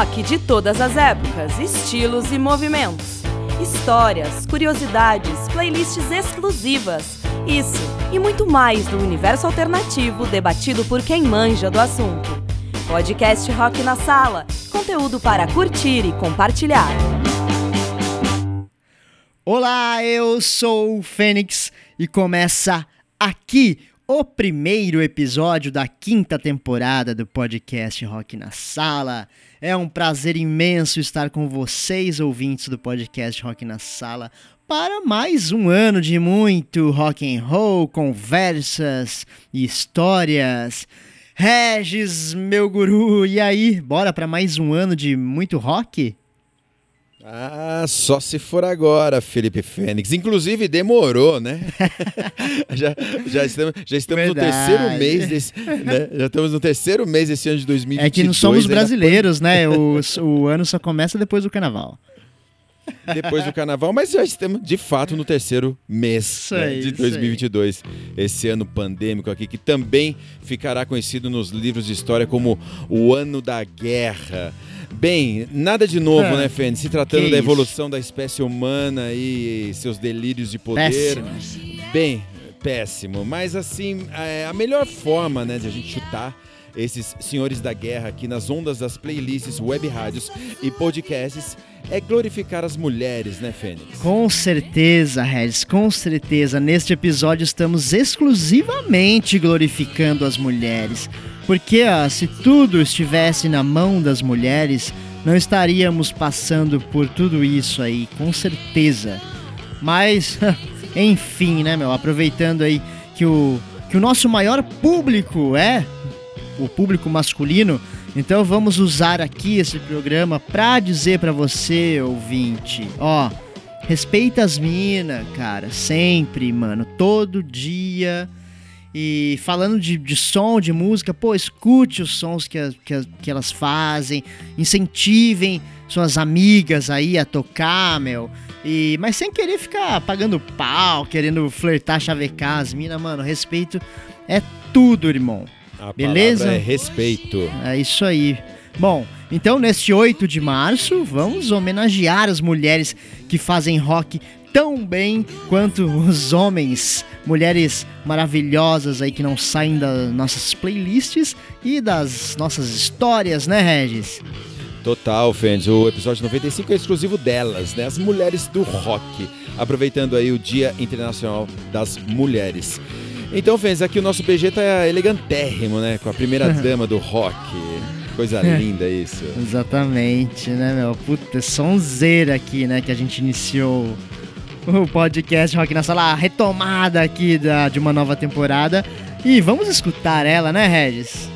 rock de todas as épocas, estilos e movimentos. Histórias, curiosidades, playlists exclusivas, isso e muito mais do universo alternativo debatido por quem manja do assunto. Podcast Rock na Sala, conteúdo para curtir e compartilhar. Olá, eu sou o Fênix e começa aqui o primeiro episódio da quinta temporada do podcast Rock na Sala. É um prazer imenso estar com vocês, ouvintes do podcast Rock na Sala, para mais um ano de muito rock and roll, conversas e histórias. Regis, meu guru, e aí? Bora para mais um ano de muito rock? Ah, só se for agora, Felipe Fênix. Inclusive, demorou, né? já estamos no terceiro mês desse, né? Já estamos no terceiro mês desse ano de 2022. É que não somos brasileiros, né? O ano só começa depois do carnaval. Depois do carnaval, mas já estamos, de fato, no terceiro mês, né, de 2022. Esse ano pandêmico aqui, que também ficará conhecido nos livros de história como o Ano da Guerra. Bem, nada de novo, né, Fênix? Se tratando da evolução da espécie humana e seus delírios de poder. Péssimo. Mas, assim, a melhor forma, né, de a gente chutar esses senhores da guerra aqui nas ondas das playlists, web rádios e podcasts é glorificar as mulheres, né, Fênix? Com certeza, Regis, com certeza. Neste episódio estamos exclusivamente glorificando as mulheres. Porque, se tudo estivesse na mão das mulheres, não estaríamos passando por tudo isso aí, com certeza. Mas, enfim, né, meu? Aproveitando aí que o nosso maior público é o público masculino, então vamos usar aqui esse programa pra dizer pra você, ouvinte, ó, respeita as minas, cara, sempre, mano, todo dia. E falando de som, de música, pô, escute os sons que elas fazem, incentivem suas amigas aí a tocar, meu. Mas sem querer ficar pagando pau, querendo flertar, chavecar as minas, mano, respeito é tudo, irmão. A beleza? É respeito. É isso aí. Bom, então neste 8 de março, vamos homenagear as mulheres que fazem rock tão bem quanto os homens. Mulheres maravilhosas aí que não saem das nossas playlists e das nossas histórias, né, Regis? Total, Fênix. O episódio 95 é exclusivo delas, né? As mulheres do rock. Aproveitando aí o Dia Internacional das Mulheres. Então, Fênix, aqui o nosso BG tá elegantérrimo, né? Com a primeira dama do rock. Coisa linda isso. Exatamente, né, meu? Puta, sonzeira aqui, né? Que a gente iniciou o podcast Rock na Sala, retomada aqui de uma nova temporada. E vamos escutar ela, né, Regis?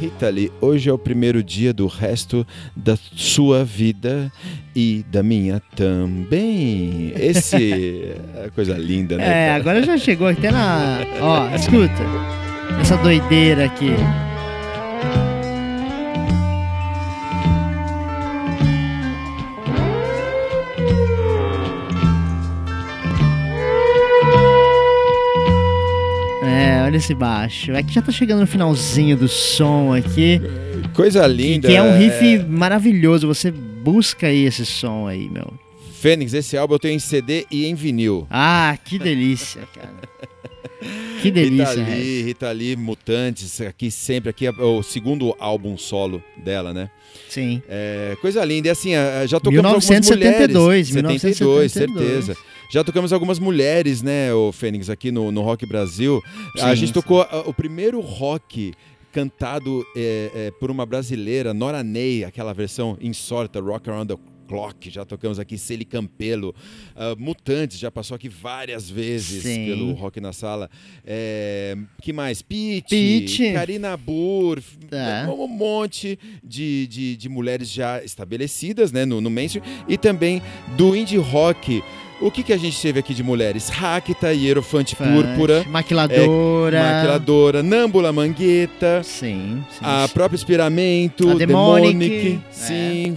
Rita Lee, hoje é o primeiro dia do resto da sua vida e da minha também. Esse é coisa linda, né? É, cara? Agora já chegou até na... Ó, escuta. Essa doideira aqui. Esse baixo. É que já tá chegando no finalzinho do som aqui. Coisa linda. Que é um riff maravilhoso. Você busca aí esse som aí, meu. Fênix, esse álbum eu tenho em CD e em vinil. Ah, que delícia, cara. Que delícia, Rita Lee, Mutantes, aqui é o segundo álbum solo dela, né? Sim. É, coisa linda. E assim, já tocamos algumas mulheres. 1972, certeza. Já tocamos algumas mulheres, né, o Fênix, aqui no Rock Brasil. Sim, a gente tocou o primeiro rock cantado por uma brasileira, Nora Ney, aquela versão insorta, Rock Around the Clock, já tocamos aqui Celi Campelo, Mutantes, já passou aqui várias vezes pelo Rock na Sala. Que mais? Pitty, Karina Bur, um monte de mulheres já estabelecidas, né, no mainstream, e também do indie rock. O que a gente teve aqui de mulheres? Hacta, Hierofante, Púrpura, Maquiladora, Nambula Mangueta, sim, própria Espiramento, a Demonic,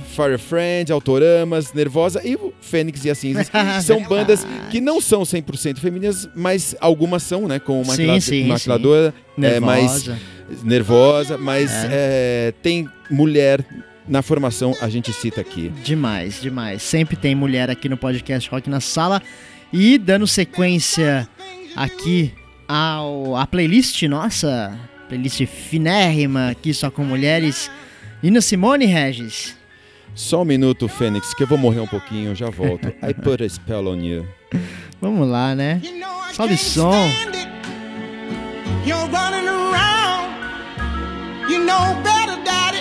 Fire Friend, Autoramas, Nervosa e o Fênix e as Cinzas. São bandas que não são 100% femininas, mas algumas são, né? Com Maquiladora, Nervosa, mas tem mulher na formação a gente cita aqui. Demais, demais. Sempre tem mulher aqui no podcast Rock na Sala. E dando sequência aqui à playlist nossa, playlist finérrima aqui só com mulheres, Nina Simone, Regis. Só um minuto, Fênix, que eu vou morrer um pouquinho, já volto. I put a spell on you. Vamos lá, né? Sobe o som. You're running around. You know better, daddy.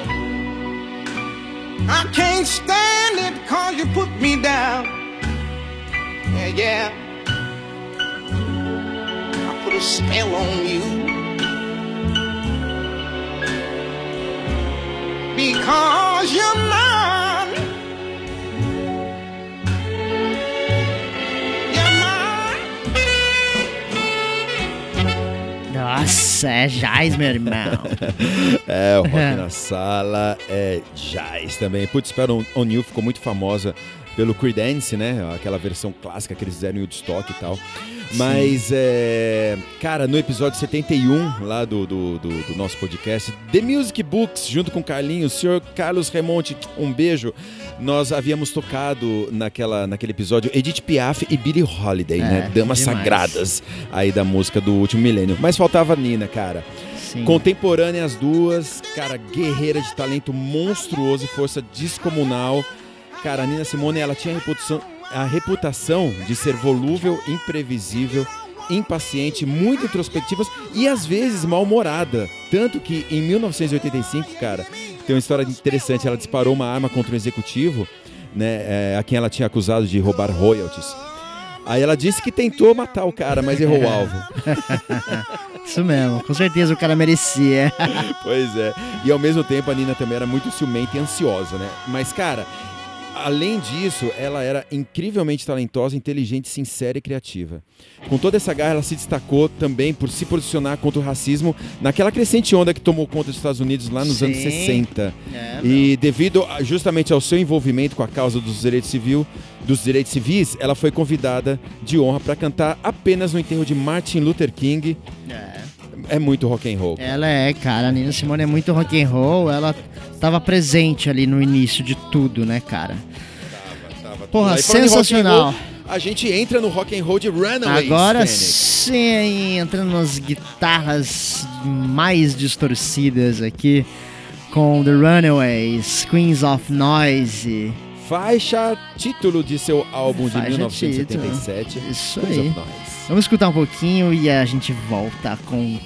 I can't stand it because you put me down. Yeah, yeah. I put a spell on you. Because you're mine. You're mine. Nossa, é jazz, meu irmão. É, o Rock na Sala é jazz também. Putz, Spell on You ficou muito famosa pelo Creedence, né? Aquela versão clássica que eles fizeram em Woodstock e tal. Mas, cara, no episódio 71, lá do nosso podcast, The Music Books, junto com o Carlinhos, o senhor Carlos Remonte, um beijo, nós havíamos tocado naquele episódio Edith Piaf e Billie Holiday, né? Damas sagradas aí da música do último milênio. Mas faltava Nina, cara. Sim. Contemporânea as duas, cara, guerreira de talento monstruoso e força descomunal. Cara, a Nina Simone, ela tinha a reputação de ser volúvel, imprevisível, impaciente, muito introspectiva e às vezes mal-humorada. Tanto que em 1985, cara, tem uma história interessante, ela disparou uma arma contra um executivo, né, a quem ela tinha acusado de roubar royalties. Aí ela disse que tentou matar o cara, mas errou o alvo. Isso mesmo, com certeza o cara merecia. Pois é, e ao mesmo tempo a Nina também era muito ciumenta e ansiosa, né? Mas, cara, além disso, ela era incrivelmente talentosa, inteligente, sincera e criativa. Com toda essa garra, ela se destacou também por se posicionar contra o racismo naquela crescente onda que tomou conta dos Estados Unidos lá nos anos 60. É, e devido justamente ao seu envolvimento com a causa dos direitos civis, ela foi convidada de honra para cantar apenas no enterro de Martin Luther King. É muito rock and roll. Ela é, cara, a Nina Simone é muito rock and roll. Ela tava presente ali no início de tudo, né, cara? Tava. Porra, sensacional. Roll, a gente entra no rock and roll de Runaways. Agora Fênix. Sim, entrando nas guitarras mais distorcidas aqui com The Runaways, Queens of Noise. Faixa título de seu álbum de 1977. Isso aí. Vamos escutar um pouquinho e a gente volta com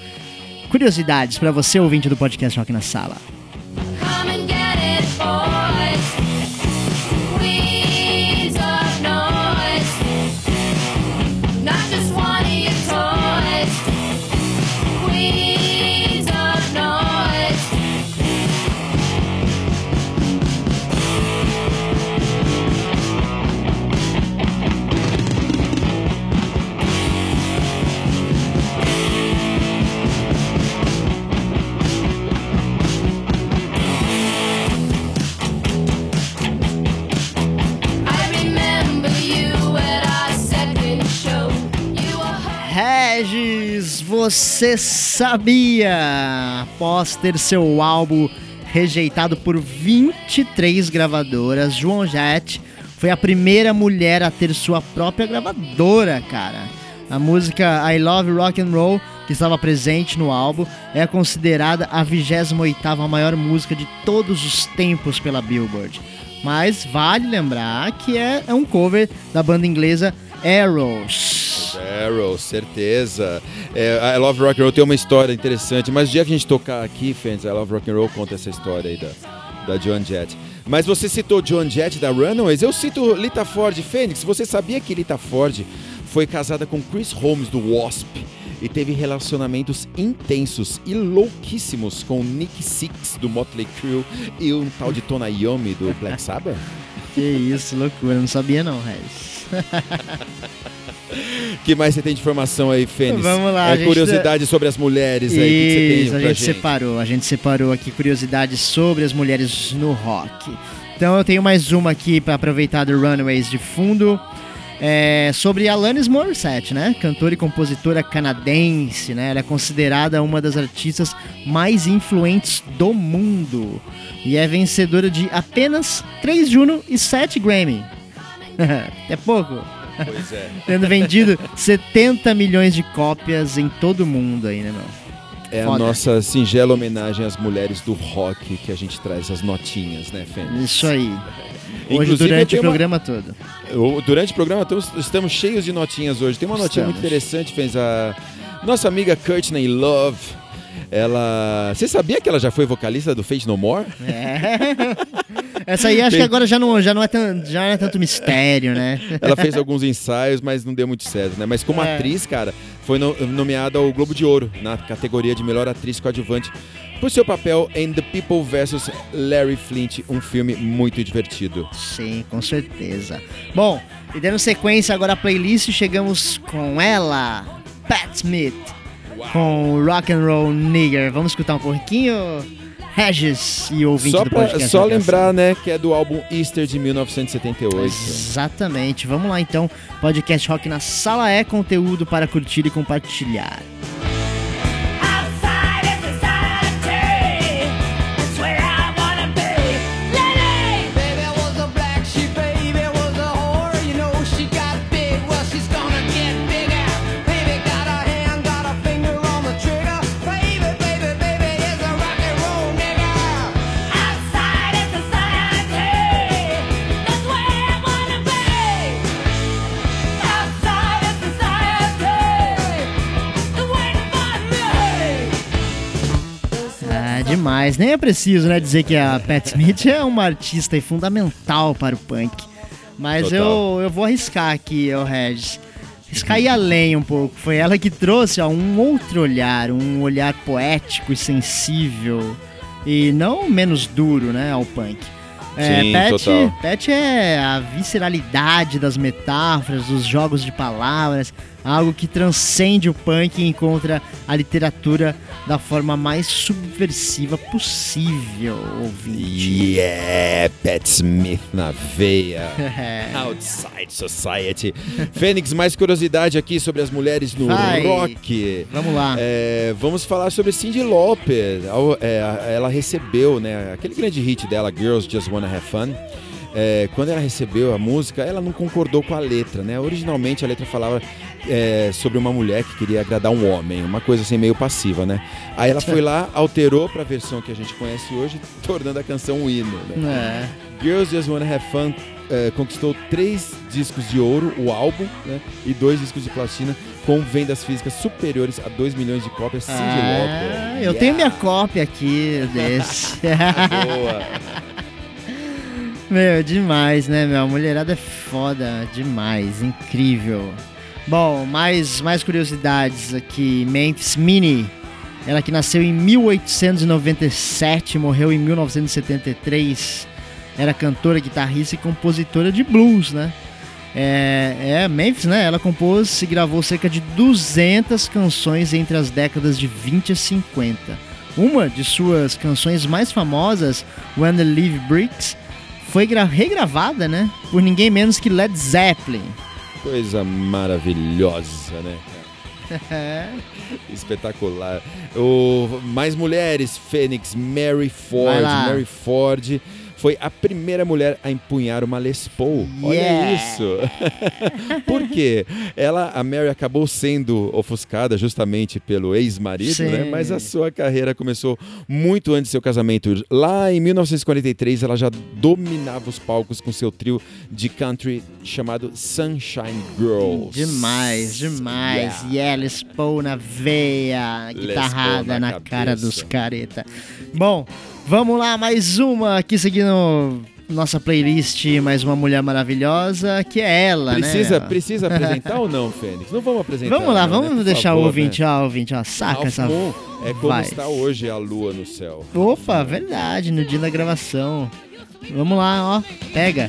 curiosidades para você, ouvinte do podcast Rock na Sala. Você sabia? Após ter seu álbum rejeitado por 23 gravadoras, Joan Jett foi a primeira mulher a ter sua própria gravadora, cara. A música I Love Rock and Roll, que estava presente no álbum, é considerada a 28ª maior música de todos os tempos pela Billboard. Mas vale lembrar que é um cover da banda inglesa Arrow, certeza. I Love Rock and Roll tem uma história interessante, mas o dia que a gente tocar aqui, Fênix, I Love Rock and Roll conta essa história aí da Joan Jett. Mas você citou Joan Jett da Runaways, eu cito Lita Ford. Fênix, você sabia que Lita Ford foi casada com Chris Holmes do Wasp e teve relacionamentos intensos e louquíssimos com Nick Six do Motley Crue e um tal de Tona Iommi do Black Sabbath? Que isso, loucura, não sabia não, Regis. Que mais você tem de informação aí, Fênix? Vamos lá. Curiosidade sobre as mulheres aí. Isso, que você tem a gente separou. A gente separou aqui curiosidades sobre as mulheres no rock. Então eu tenho mais uma aqui para aproveitar do Runaways de fundo. sobre Alanis Morissette, né? Cantora e compositora canadense, né? Ela é considerada uma das artistas mais influentes do mundo e é vencedora de apenas 3 Juno e 7 Grammy. É pouco. Pois é. Tendo vendido 70 milhões de cópias em todo o mundo aí, né, meu? É a nossa singela homenagem às mulheres do rock que a gente traz as notinhas, né, Fênix? Isso aí. Hoje, durante o programa todo. Durante o programa todo, estamos cheios de notinhas hoje. Tem uma notinha muito interessante, Fênix. A nossa amiga Courtney Love, ela... Você sabia que ela já foi vocalista do Faith No More? É... Essa aí acho que agora já não é tanto mistério, né? Ela fez alguns ensaios, mas não deu muito certo, né? Mas como atriz, cara, foi nomeada ao Globo de Ouro, na categoria de melhor atriz coadjuvante, por seu papel em The People vs. Larry Flint, um filme muito divertido. Sim, com certeza. Bom, e dando sequência agora à playlist, chegamos com ela, Patti Smith, com Rock and Roll Nigger. Vamos escutar um pouquinho... Regis e ouvinte do podcast. Só lembrar, né, que é do álbum Easter de 1978. Exatamente. Vamos lá, então. Podcast Rock na Sala é conteúdo para curtir e compartilhar. Demais, nem é preciso, né, dizer que a Patti Smith é uma artista e fundamental para o punk, mas eu vou arriscar aqui, Regis, arriscar ir além um pouco. Foi ela que trouxe um outro olhar, um olhar poético e sensível e não menos duro, né, ao punk. Sim, Patti é a visceralidade das metáforas, dos jogos de palavras, algo que transcende o punk e encontra a literatura da forma mais subversiva possível, ouvinte. Yeah, Patti Smith na veia. Outside Society. Fênix, mais curiosidade aqui sobre as mulheres no rock. Vamos lá. Vamos falar sobre Cyndi Lauper. Ela recebeu, né, aquele grande hit dela, Girls Just Wanna Have Fun. Quando ela recebeu a música, ela não concordou com a letra, né? Originalmente a letra falava sobre uma mulher que queria agradar um homem, uma coisa assim meio passiva, né? Aí ela foi lá, alterou para a versão que a gente conhece hoje, tornando a canção um hino, né? Girls Just Wanna Have Fun conquistou 3 discos de ouro, o álbum, né? E 2 discos de platina, com vendas físicas superiores a 2 milhões de cópias. Cyndi Lauper. Eu tenho minha cópia aqui desse. Boa. Meu, demais, né, meu? A mulherada é foda demais, incrível. Bom, mais curiosidades aqui. Memphis Minnie, ela que nasceu em 1897, morreu em 1973. Era cantora, guitarrista e compositora de blues, né? Memphis, né? Ela compôs e gravou cerca de 200 canções entre as décadas de 20 e 50. Uma de suas canções mais famosas, When the Leaf Breaks, foi regravada, né, por ninguém menos que Led Zeppelin. Coisa maravilhosa, né, cara? Espetacular. Mais mulheres, Fênix. Mary Ford foi a primeira mulher a empunhar uma Les Paul. Olha isso! Por quê? A Mary acabou sendo ofuscada justamente pelo ex-marido, né? Mas a sua carreira começou muito antes do seu casamento. Lá em 1943, ela já dominava os palcos com seu trio de country chamado Sunshine Girls. Demais. Les Paul na veia, guitarrada na cara dos careta. Bom... Vamos lá, mais uma aqui seguindo nossa playlist, mais uma mulher maravilhosa, que é ela, né? Precisa apresentar ou não, Fênix? Não vamos apresentar. Vamos lá, vamos deixar o ouvinte, ó, saca essa... É como está hoje a lua no céu. Opa, verdade, no dia da gravação. Vamos lá, ó, pega.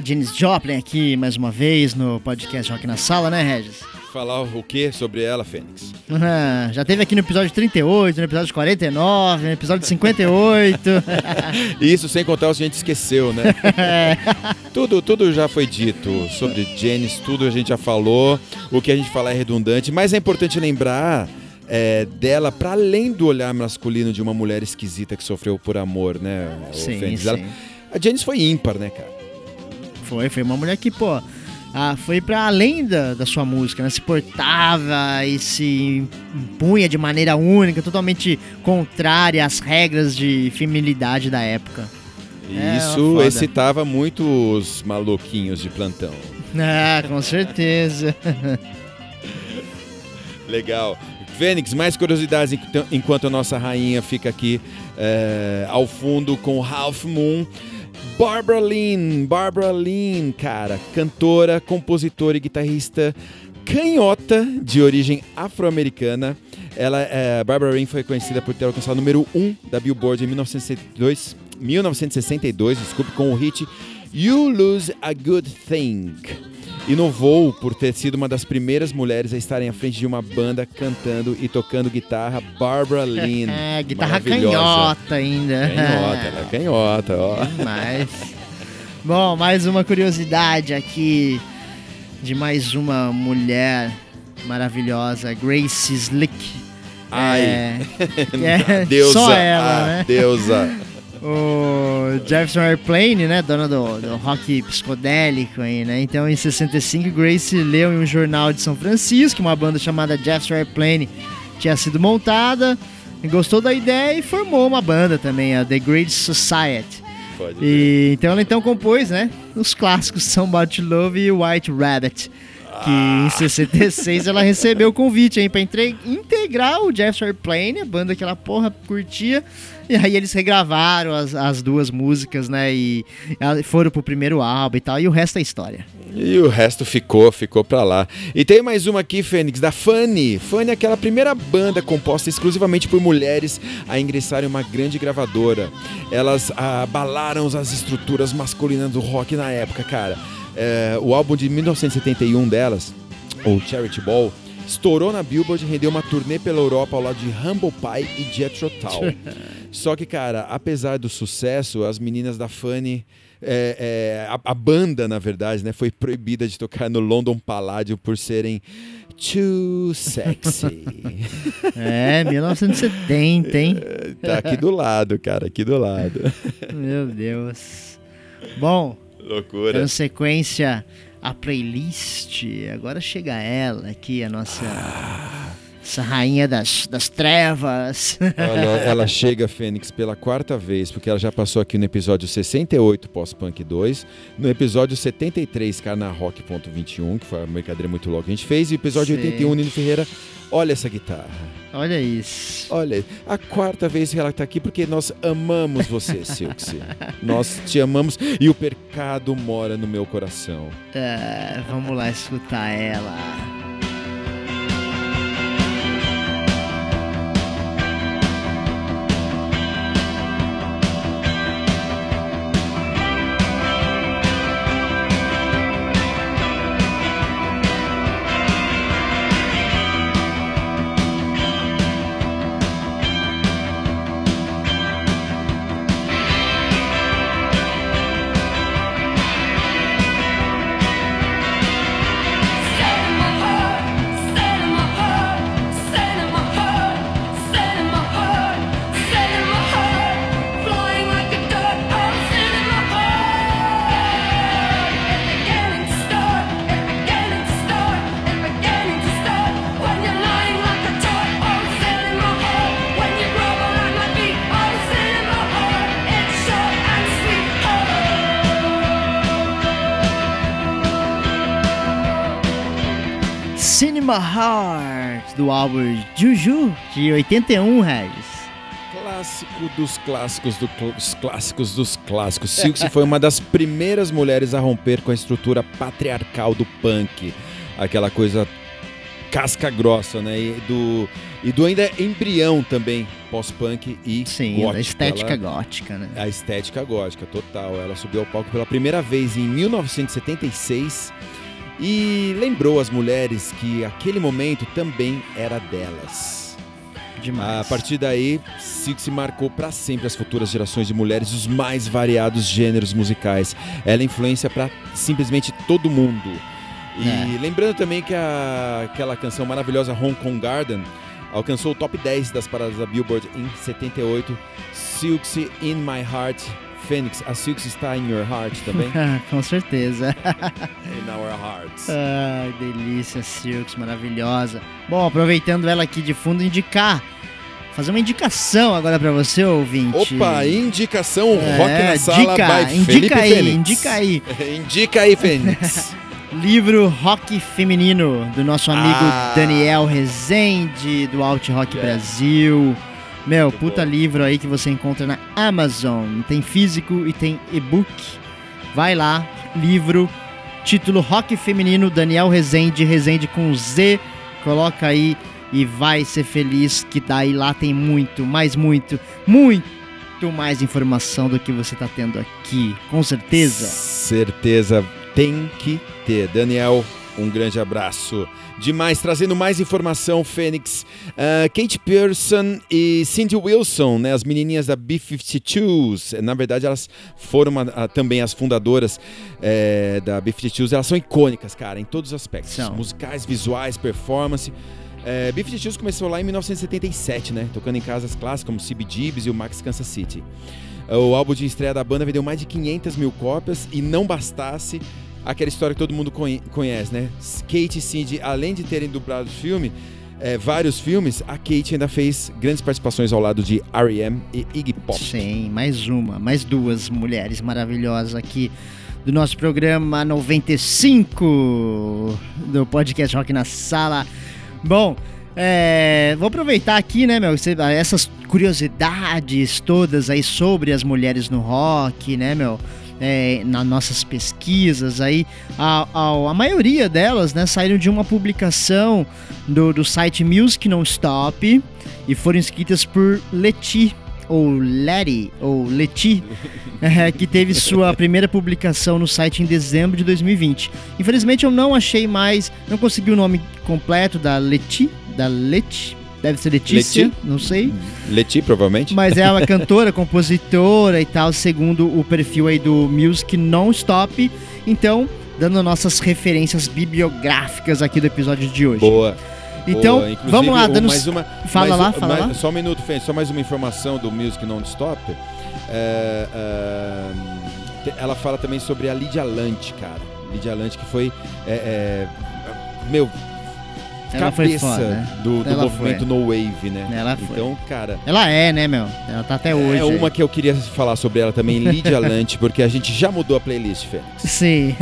a Janis Joplin aqui mais uma vez no podcast Rock na Sala, né, Regis? Falar o que sobre ela, Fênix? Já teve aqui no episódio 38, no episódio 49, no episódio 58. Isso sem contar os que a gente esqueceu, né? Tudo já foi dito sobre Janis, tudo a gente já falou. O que a gente falar é redundante, mas é importante lembrar dela, para além do olhar masculino de uma mulher esquisita que sofreu por amor, né? Sim, Fênix, sim. A Janis foi ímpar, né, cara? Foi uma mulher que, pô... foi para além da sua música, né? Se portava e se impunha de maneira única, totalmente contrária às regras de feminilidade da época. Isso excitava muito os maluquinhos de plantão. Com certeza. Legal. Fênix, mais curiosidades enquanto a nossa rainha fica aqui ao fundo com Half Moon. Barbara Lynn, cara, cantora, compositora e guitarrista canhota de origem afro-americana. Barbara Lynn foi conhecida por ter alcançado o número 1 da Billboard em 1962, com o hit You Lose a Good Thing. Inovou por ter sido uma das primeiras mulheres a estarem à frente de uma banda cantando e tocando guitarra. Barbara Lynn. Guitarra canhota ainda. Canhota, ó. Bom, mais uma curiosidade aqui de mais uma mulher maravilhosa, Gracie Slick. Deusa, só ela, né? Deusa. O Jefferson Airplane, né, dona do rock psicodélico aí, né? Então, em 65, Gracie leu em um jornal de São Francisco, uma banda chamada Jefferson Airplane tinha sido montada, gostou da ideia e formou uma banda também, a The Great Society. Então ela compôs, né, os clássicos Somebody to Love e White Rabbit, que em 66 ela recebeu o convite aí pra integrar o Jefferson Airplane, a banda que ela curtia. E aí eles regravaram as duas músicas, né, e foram pro primeiro álbum e tal, e o resto é história. E o resto ficou pra lá. E tem mais uma aqui, Fênix, da Fanny. Fanny é aquela primeira banda composta exclusivamente por mulheres a ingressar em uma grande gravadora. Elas abalaram as estruturas masculinas do rock na época, cara. O álbum de 1971 delas, o Charity Ball, estourou na Billboard e rendeu uma turnê pela Europa ao lado de Humble Pie e Jethro Tull. Só que, cara, apesar do sucesso, as meninas da Fanny, a banda, na verdade, né, foi proibida de tocar no London Palladium por serem too sexy. 1970, hein? Tá aqui do lado, cara, aqui do lado. Meu Deus. Bom, loucura. Na sequência... a playlist, agora chega ela aqui, a nossa essa rainha das trevas. Ela chega, Fênix, pela quarta vez, porque ela já passou aqui no episódio 68, Pós-Punk 2, no episódio 73, cara, na Rock.21, que foi uma brincadeira muito louca que a gente fez, e o episódio 81, Nino Ferreira, olha essa guitarra. Olha isso. Olha, a quarta vez que ela está aqui, porque nós amamos você, Siouxsie. Nós te amamos e o pecado mora no meu coração. Vamos lá escutar ela. Cinema Heart, do álbum Juju, de 81, Regis. Clássico dos clássicos dos clássicos dos clássicos. Siouxsie foi uma das primeiras mulheres a romper com a estrutura patriarcal do punk. Aquela coisa casca grossa, né? E do ainda embrião também, pós-punk e sim, gótica. Sim, a estética gótica, né? A estética gótica, total. Ela subiu ao palco pela primeira vez em 1976 e lembrou às mulheres que aquele momento também era delas. Demais. A partir daí, Siouxsie marcou para sempre as futuras gerações de mulheres dos mais variados gêneros musicais. Ela influencia para simplesmente todo mundo. E lembrando também que aquela canção maravilhosa Hong Kong Garden alcançou o top 10 das paradas da Billboard em 78. Siouxsie in My Heart, Fênix. A Siouxsie está in your heart também? Com certeza. In our hearts. Ai, delícia, Siouxsie, maravilhosa. Bom, aproveitando ela aqui de fundo, fazer uma indicação agora pra você, ouvinte. Opa, indicação Rock na Sala by Felipe Fênix. Indica aí, Fênix. Livro Rock Feminino, do nosso amigo Daniel Rezende, do Alt Rock Brasil. Meu, muito puta bom. Livro aí que você encontra na Amazon. Tem físico e tem e-book. Vai lá, livro, título Rock Feminino, Daniel Rezende, Rezende com Z. Coloca aí e vai ser feliz, que daí lá tem muito mais informação do que você tá tendo aqui. Com certeza. Certeza. Tem que ter. Daniel, um grande abraço. Demais, trazendo mais informação, Fênix. Kate Pearson e Cindy Wilson, né, as menininhas da B-52s. Na verdade, elas foram também as fundadoras da B-52s. Elas são icônicas, cara, em todos os aspectos. São. Musicais, visuais, performance. B-52s começou lá em 1977, né, tocando em casas clássicas como CBGBs e o Max Kansas City. O álbum de estreia da banda vendeu mais de 500 mil cópias e não bastasse aquela história que todo mundo conhece, né? Kate e Cindy, além de terem dublado vários filmes, a Kate ainda fez grandes participações ao lado de R.E.M. e Iggy Pop. Sim, mais duas mulheres maravilhosas aqui do nosso programa 95 do podcast Rock na Sala. Bom... vou aproveitar aqui, né, meu, essas curiosidades todas aí sobre as mulheres no rock, né, meu, nas nossas pesquisas aí, a maioria delas, né, saíram de uma publicação do site Music Non-Stop e foram escritas por Leti, que teve sua primeira publicação no site em dezembro de 2020. Infelizmente eu não achei mais, não consegui o nome completo da Leti, deve ser Letícia, não sei. Leti, provavelmente. Mas é uma cantora, compositora e tal, segundo o perfil aí do Music Non-Stop. Então, dando nossas referências bibliográficas aqui do episódio de hoje. Boa. Então, vamos lá, dando... Fala lá. Só um minuto, Fê, só mais uma informação do Music Non-Stop. Ela fala também sobre a Lídia Lunch, cara. Lídia Lunch, que foi... Ela cabeça foi foda, né? do movimento No Wave, né? Ela foi. Então, cara... Ela é, né, meu? Ela tá até hoje. É uma aí que eu queria falar sobre ela também, Lídia Lunch, porque a gente já mudou a playlist, Fênix. Sim.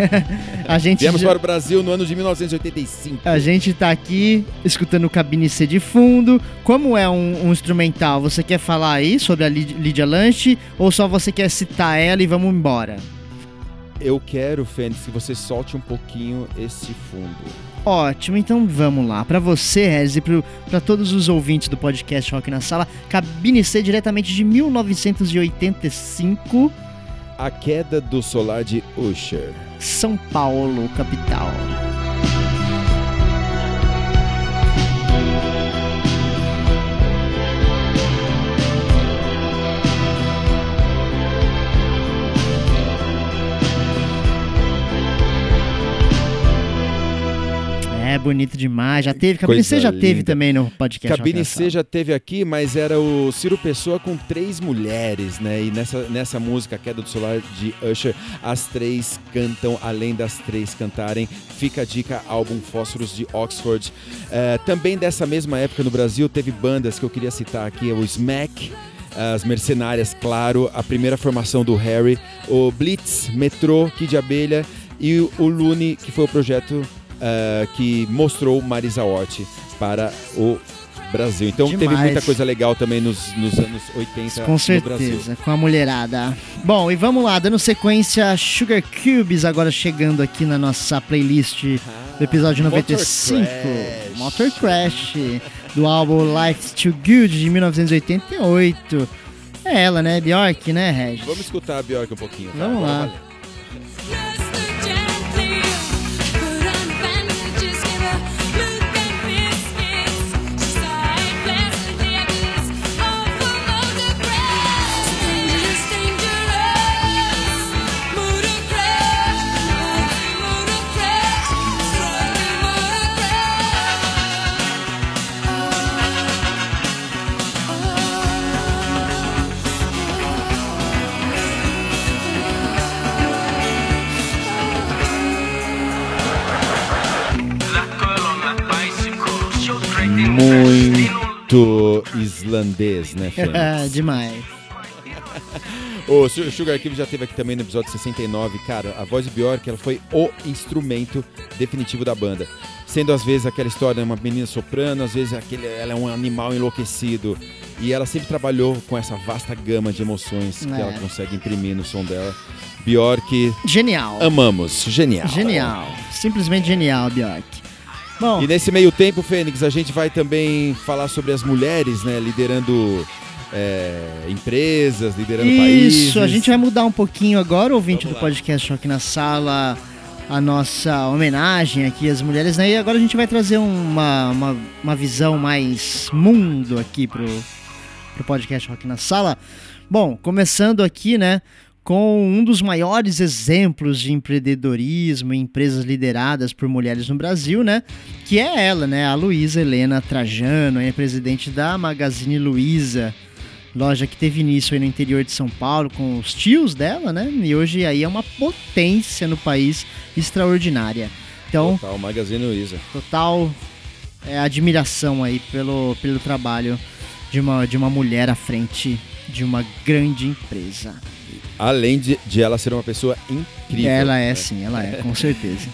Viemos para o Brasil no ano de 1985. A gente tá aqui escutando o Cabine C de fundo. Como é um instrumental, você quer falar aí sobre a Lídia Lunch ou só você quer citar ela e vamos embora? Eu quero, Fênix, que você solte um pouquinho esse fundo. Ótimo, então vamos lá. Para você, Rez, e para todos os ouvintes do podcast Rock na Sala, Cabine C diretamente de 1985. A queda do solar de Usher. São Paulo, capital. Bonito demais, já teve, Cabine C já teve também no podcast. Cabine C já teve aqui, mas era o Ciro Pessoa com três mulheres, né, e nessa música, A Queda do Solar de Usher, as três cantam, além das três cantarem, fica a dica, álbum Fósforos de Oxford. Também dessa mesma época no Brasil, teve bandas que eu queria citar aqui, o Smack, as Mercenárias, claro, a primeira formação do Harry, o Blitz, Metrô, Kid Abelha e o Lune, que foi o projeto que mostrou Marisa Hort para o Brasil. Então demais. Teve muita coisa legal também nos anos 80 com certeza, no Brasil. Com a mulherada. Bom, e vamos lá, dando sequência, Sugar Cubes agora chegando aqui na nossa playlist do episódio 95, Motor Crash, do álbum Life's Too Good, de 1988. É ela, né? Bjork, né, Regis? Vamos escutar a Bjork um pouquinho. Tá? Vamos lá. Valeu. Muito islandês, né, Fênix? Demais. O Sugar Archive já teve aqui também no episódio 69. Cara, a voz de Bjork, ela foi o instrumento definitivo da banda. Sendo, às vezes, aquela história de uma menina soprano, às vezes ela é um animal enlouquecido. E ela sempre trabalhou com essa vasta gama de emoções que ela consegue imprimir no som dela. Bjork... Genial. Amamos. Genial. Genial. Simplesmente genial, Bjork. Bom. E nesse meio tempo, Fênix, a gente vai também falar sobre as mulheres, né, liderando empresas, liderando países. Isso, a gente vai mudar um pouquinho agora, ouvinte do podcast Choque na Sala, a nossa homenagem aqui às mulheres, né, e agora a gente vai trazer uma visão mais mundo aqui pro podcast Choque na Sala. Bom, começando aqui, né, com um dos maiores exemplos de empreendedorismo e empresas lideradas por mulheres no Brasil, né? Que é ela, né? A Luísa Helena Trajano, é presidente da Magazine Luiza, loja que teve início aí no interior de São Paulo com os tios dela, né? E hoje aí é uma potência no país extraordinária. Então, total, Magazine Luiza. Total admiração aí pelo trabalho de uma mulher à frente de uma grande empresa. Além de ela ser uma pessoa incrível. Ela é, né? Sim, ela é, com certeza.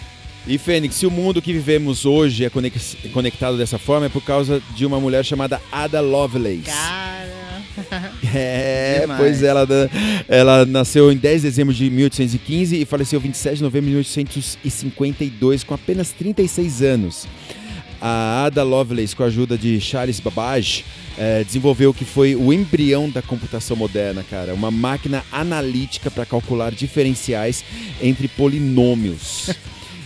E, Fênix, se o mundo que vivemos hoje é conectado dessa forma, é por causa de uma mulher chamada Ada Lovelace. Cara! É, demais. Pois ela nasceu em 10 de dezembro de 1815 e faleceu 27 de novembro de 1852, com apenas 36 anos. A Ada Lovelace, com a ajuda de Charles Babbage, desenvolveu o que foi o embrião da computação moderna, cara. Uma máquina analítica para calcular diferenciais entre polinômios.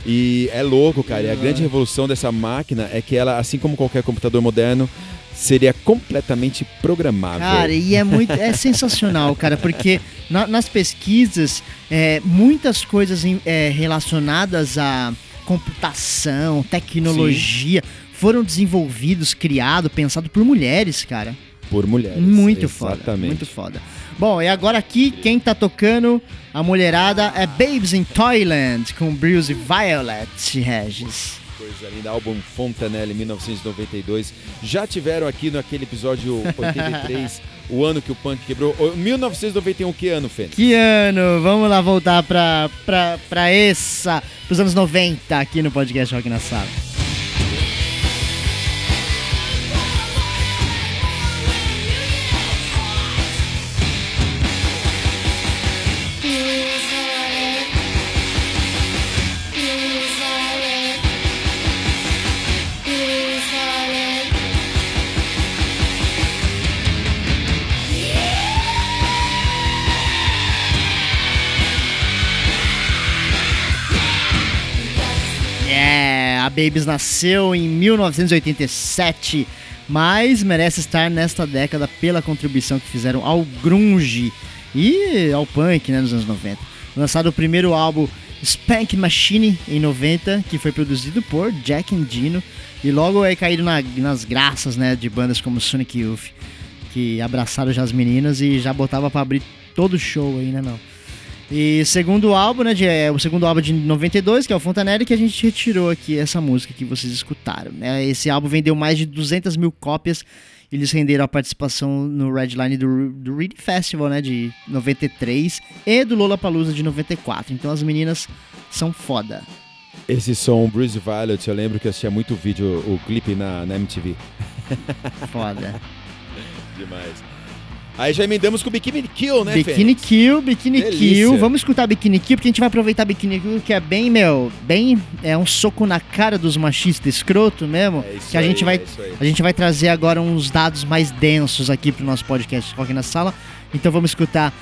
E é louco, cara. E a grande revolução dessa máquina é que ela, assim como qualquer computador moderno, seria completamente programável. Cara, e é sensacional, cara, porque nas pesquisas, muitas coisas relacionadas a computação, tecnologia, foram desenvolvidos, criados, pensados por mulheres, cara. Por mulheres. Muito exatamente. Foda, muito foda. Bom, e agora aqui, quem tá tocando a mulherada é Babes in Toyland, com Bruce Violet, Regis. Coisa linda, álbum Fontanelli, 1992. Já tiveram aqui naquele episódio 83, o ano que o punk quebrou. 1991, que ano, Fênix? Que ano? Vamos lá voltar para os anos 90 aqui no podcast Rock na Sala. Babies nasceu em 1987, mas merece estar nesta década pela contribuição que fizeram ao grunge e ao punk, né, nos anos 90. Lançado o primeiro álbum Spank Machine em 90, que foi produzido por Jack Endino e logo é caído nas graças, né, de bandas como Sonic Youth, que abraçaram já as meninas e já botava pra abrir todo o show aí, né, não? E segundo álbum, né, o segundo álbum de 92, que é o Fontanelli, que a gente retirou aqui essa música que vocês escutaram, né? Esse álbum vendeu mais de 200 mil cópias e eles renderam a participação no Redline do Reading Festival, né, de 93 e do Lollapalooza de 94. Então as meninas são foda. Esse som, Breeze Violet, eu lembro que eu assistia muito vídeo, o clipe na MTV. Foda. Demais. Aí já emendamos com o Bikini Kill, né, Bikini Kill. Vamos escutar Bikini Kill, porque a gente vai aproveitar Bikini Kill, que é bem, meu, bem... É um soco na cara dos machistas escroto mesmo. É isso que a gente vai, a gente vai trazer agora uns dados mais densos aqui pro nosso podcast Rock na Sala. Então vamos escutar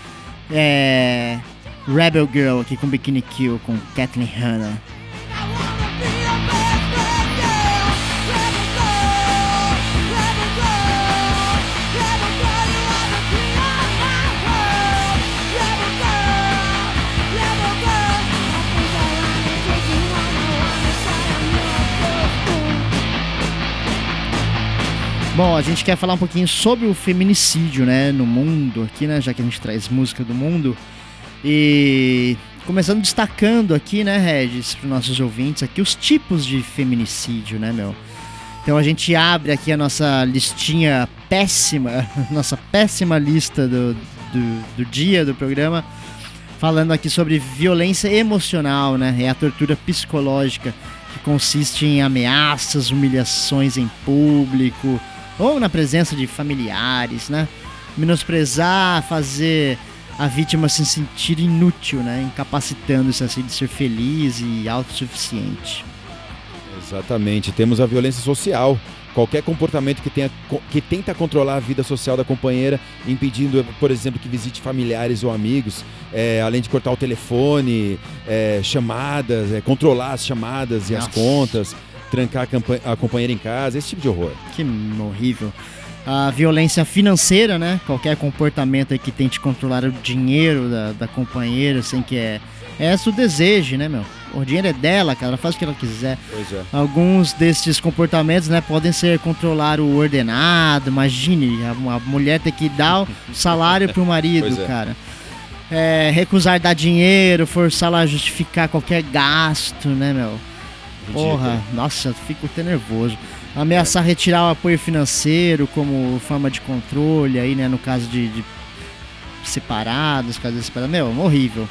Rebel Girl aqui com Bikini Kill, com Kathleen Hanna. Bom, a gente quer falar um pouquinho sobre o feminicídio, né, no mundo aqui, né, já que a gente traz música do mundo. E começando destacando aqui, né, Regis, para os nossos ouvintes aqui, os tipos de feminicídio, né, meu. Então a gente abre aqui a nossa listinha péssima, nossa péssima lista do dia, do programa, falando aqui sobre violência emocional, né, é a tortura psicológica, que consiste em ameaças, humilhações em público, ou na presença de familiares, né? Menosprezar, fazer a vítima se sentir inútil, né? Incapacitando-se assim de ser feliz e autossuficiente. Exatamente. Temos a violência social. Qualquer comportamento que tenta controlar a vida social da companheira, impedindo, por exemplo, que visite familiares ou amigos, além de cortar o telefone, chamadas, controlar as chamadas e as contas, trancar a companheira em casa, esse tipo de horror. Que horrível. A violência financeira, né? Qualquer comportamento que tente controlar o dinheiro da companheira sem que esse o desejo, né, meu? O dinheiro é dela, cara, ela faz o que ela quiser. Pois é. Alguns desses comportamentos, né, podem ser controlar o ordenado. Imagine, a mulher ter que dar o salário pro marido, cara. Recusar dar dinheiro, forçá-la a justificar qualquer gasto, né, meu? Porra, nossa, eu fico até nervoso. Ameaçar retirar o apoio financeiro como forma de controle aí, né, no caso de separados, casos separados, meu, horrível.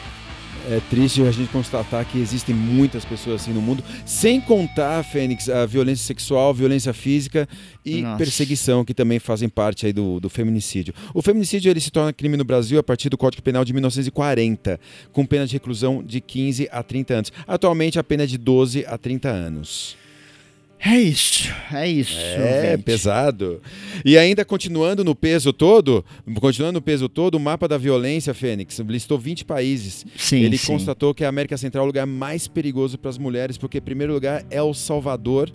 É triste a gente constatar que existem muitas pessoas assim no mundo, sem contar, Fênix, a violência sexual, violência física e perseguição, que também fazem parte aí do feminicídio. O feminicídio, ele se torna crime no Brasil a partir do Código Penal de 1940, com pena de reclusão de 15 a 30 anos. Atualmente, a pena é de 12 a 30 anos. É isso. É pesado. E ainda continuando no peso todo, o mapa da violência, Fênix, listou 20 países. Sim, ele constatou que a América Central é o lugar mais perigoso para as mulheres, porque em primeiro lugar é El Salvador,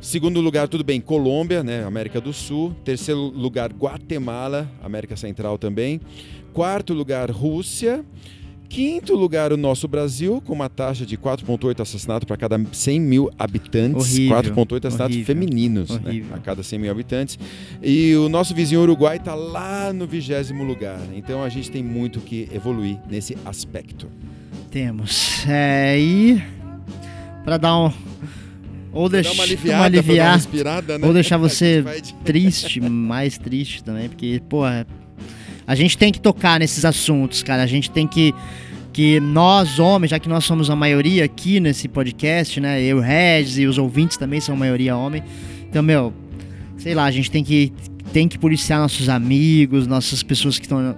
segundo lugar, tudo bem, Colômbia, né, América do Sul, terceiro lugar, Guatemala, América Central também, quarto lugar, Rússia, quinto lugar, o nosso Brasil, com uma taxa de 4,8 assassinatos para cada 100 mil habitantes. Horrível, 4,8 assassinatos femininos, né, a cada 100 mil habitantes. E o nosso vizinho Uruguai está lá no 20º lugar. Então a gente tem muito que evoluir nesse aspecto. Temos. E para dar um... Ou deixar uma aliviada, inspirada, né? Ou deixar você triste, mais triste também, porque, porra... A gente tem que tocar nesses assuntos, cara. A gente tem que nós, homens, já que nós somos a maioria aqui nesse podcast, né? Eu, Regis, e os ouvintes também são a maioria homem. Então, meu, sei lá, a gente tem que policiar nossos amigos, nossas pessoas que estão à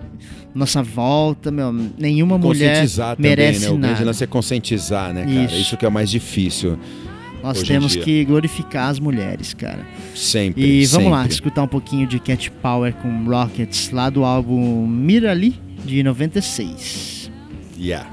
nossa volta, meu. Nenhuma mulher merece também, né? Nada. O grande lance é conscientizar, né, cara? Isso que é o mais difícil. Nós temos que glorificar as mulheres, cara. Sempre. E vamos lá escutar um pouquinho de Cat Power com Rockets, lá do álbum Mirali, de 96. Yeah.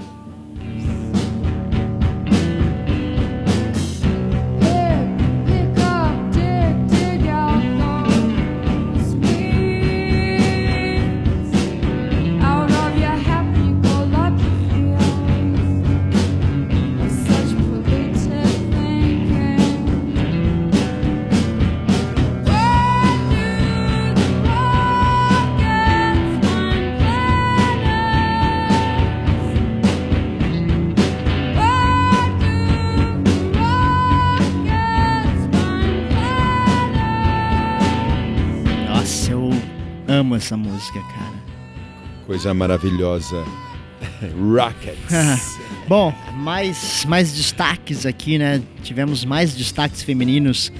Amo essa música, cara. Coisa maravilhosa. Rockets. Bom, mais destaques aqui, né? Tivemos mais destaques femininos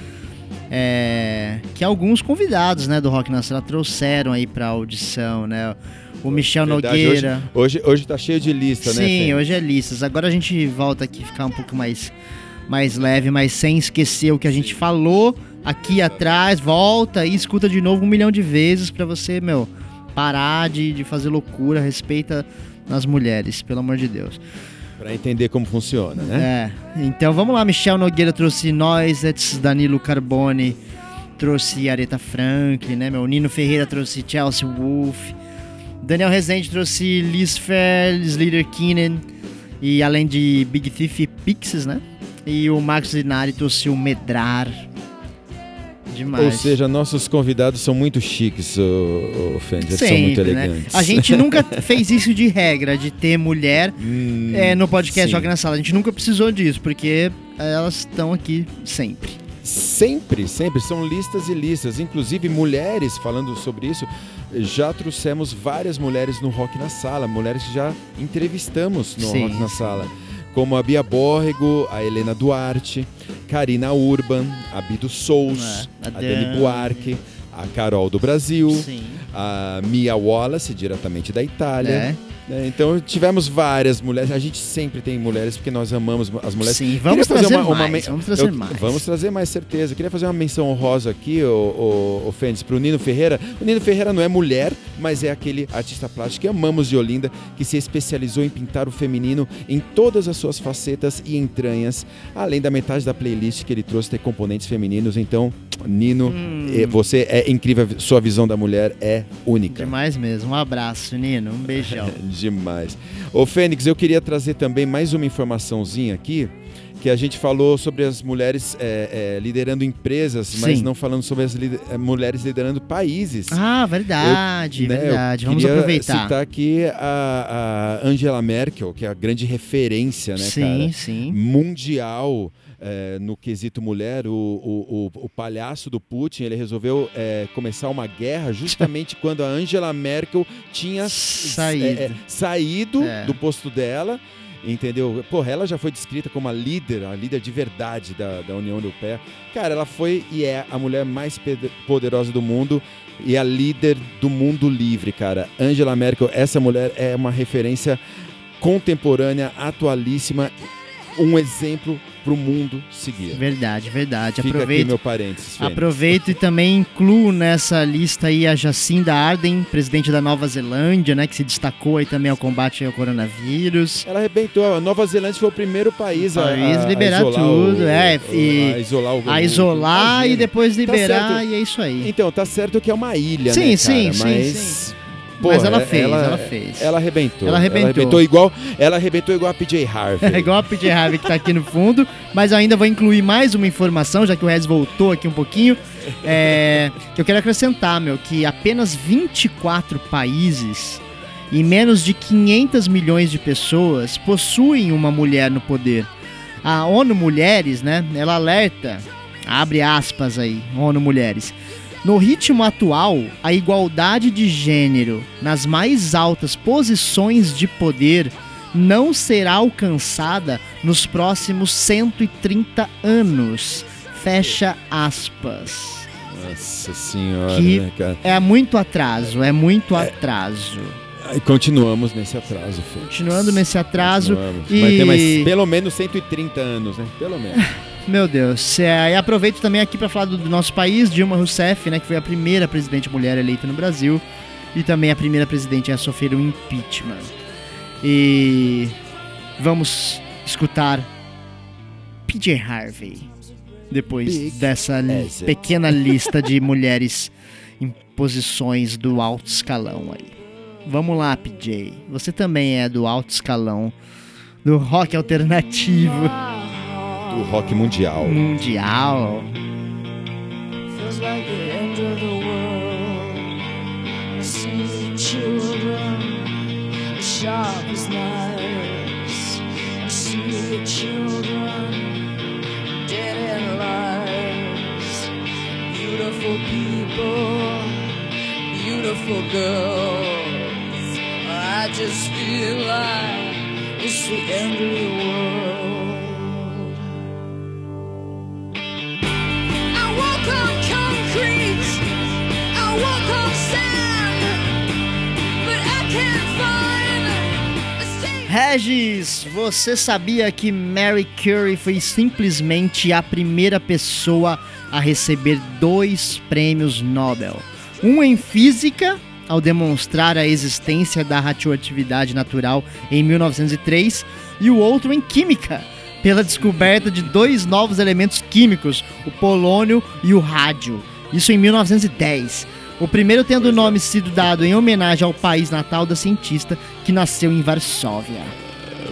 que alguns convidados, né, do Rock na Cela trouxeram aí pra audição, né? O Michel Nogueira. Hoje tá cheio de lista, né? Sim, hoje é listas. Agora a gente volta aqui ficar um pouco mais leve, mas sem esquecer o que a gente falou aqui atrás. Volta e escuta de novo 1 milhão de vezes pra você, meu, parar de fazer loucura. Respeita nas mulheres, pelo amor de Deus. Pra entender como funciona, né? É. Então vamos lá, Michel Nogueira trouxe Noisettes, Danilo Carbone trouxe Aretha Franklin, né, meu? Nino Ferreira trouxe Chelsea Wolf, Daniel Rezende trouxe Liz Fair, Slater Keenan, e além de Big Thief e Pixies, né? E o Marcos Linari trouxe o Medrar. Demais. Ou seja, nossos convidados são muito chiques, Fendi, são muito elegantes. Né? A gente nunca fez isso de regra, de ter mulher no podcast Joga na Sala. A gente nunca precisou disso, porque elas estão aqui sempre. Sempre. São listas e listas. Inclusive, mulheres, falando sobre isso, já trouxemos várias mulheres no Rock na Sala. Mulheres que já entrevistamos no Rock na Sala. Como a Bia Bórrego, a Helena Duarte, Karina Urban, a Bido Souls, a Dani Buarque, a Carol do Brasil, a Mia Wallace, diretamente da Itália. É, então tivemos várias mulheres. A gente sempre tem mulheres porque nós amamos as mulheres. Sim, vamos trazer mais. Vamos trazer mais, certeza. Queria fazer uma menção honrosa aqui, o Fênix, para o Nino Ferreira. O Nino Ferreira não é mulher, mas é aquele artista plástico que amamos de Olinda, que se especializou em pintar o feminino em todas as suas facetas e entranhas, além da metade da playlist que ele trouxe ter componentes femininos. Então, Nino, você é incrível, sua visão da mulher é única. Demais mesmo. Um abraço, Nino. Um beijão. Demais. Ô, Fênix, eu queria trazer também mais uma informaçãozinha aqui, que a gente falou sobre as mulheres liderando empresas, mas não falando sobre as mulheres liderando países. Ah, verdade, verdade. Vamos aproveitar. Eu queria citar aqui a Angela Merkel, que é a grande referência, né, cara? Sim. Mundial. No quesito mulher, o palhaço do Putin, ele resolveu começar uma guerra justamente quando a Angela Merkel tinha saído do posto dela, entendeu? Porra, ela já foi descrita como a líder de verdade da União Europeia. Cara, ela foi e é a mulher mais poderosa do mundo e a líder do mundo livre, cara. Angela Merkel, essa mulher é uma referência contemporânea, atualíssima, um exemplo para o mundo seguir. Verdade. Fica aqui meu parênteses, Fênix. Aproveito e também incluo nessa lista aí a Jacinda Ardern, presidente da Nova Zelândia, né, que se destacou aí também ao combate ao coronavírus. Ela arrebentou. A Nova Zelândia foi o primeiro país a liberar tudo. A isolar e depois liberar, tá, e é isso aí. Então, tá certo que é uma ilha, né, cara? Mas... Porra, mas ela fez. Ela arrebentou. Ela arrebentou igual a PJ Harvey. Igual a PJ Harvey que tá aqui no fundo. Mas ainda vou incluir mais uma informação, já que o Rez voltou aqui um pouquinho. Que eu quero acrescentar, meu, que apenas 24 países e menos de 500 milhões de pessoas possuem uma mulher no poder. A ONU Mulheres, né, ela alerta, abre aspas aí, ONU Mulheres. No ritmo atual, a igualdade de gênero nas mais altas posições de poder não será alcançada nos próximos 130 anos. Fecha aspas. Nossa senhora, que, né, cara? É muito atraso. Continuamos nesse atraso, Fênix. Continuamos. Vai ter mais pelo menos 130 anos, né? Pelo menos. Meu Deus, e aproveito também aqui para falar do nosso país, Dilma Rousseff, né, que foi a primeira presidente mulher eleita no Brasil e também a primeira presidente a sofrer um impeachment. E vamos escutar PJ Harvey depois dessa pequena lista de mulheres em posições do alto escalão aí. Vamos lá, PJ, você também é do alto escalão, do rock alternativo. O rock mundial. Feels like the end of the world. I see the children as sharp as knives. I see the children dead in lives. Beautiful people, beautiful girls. I just feel like it's the end of the world. Come Regis, você sabia que Mary Curie foi simplesmente a primeira pessoa a receber 2 prêmios Nobel? Um em física, ao demonstrar a existência da radioatividade natural em 1903, e o outro em química, pela descoberta de 2 novos elementos químicos, o polônio e o rádio. Isso em 1910. O primeiro tendo o nome sido dado em homenagem ao país natal da cientista, que nasceu em Varsóvia.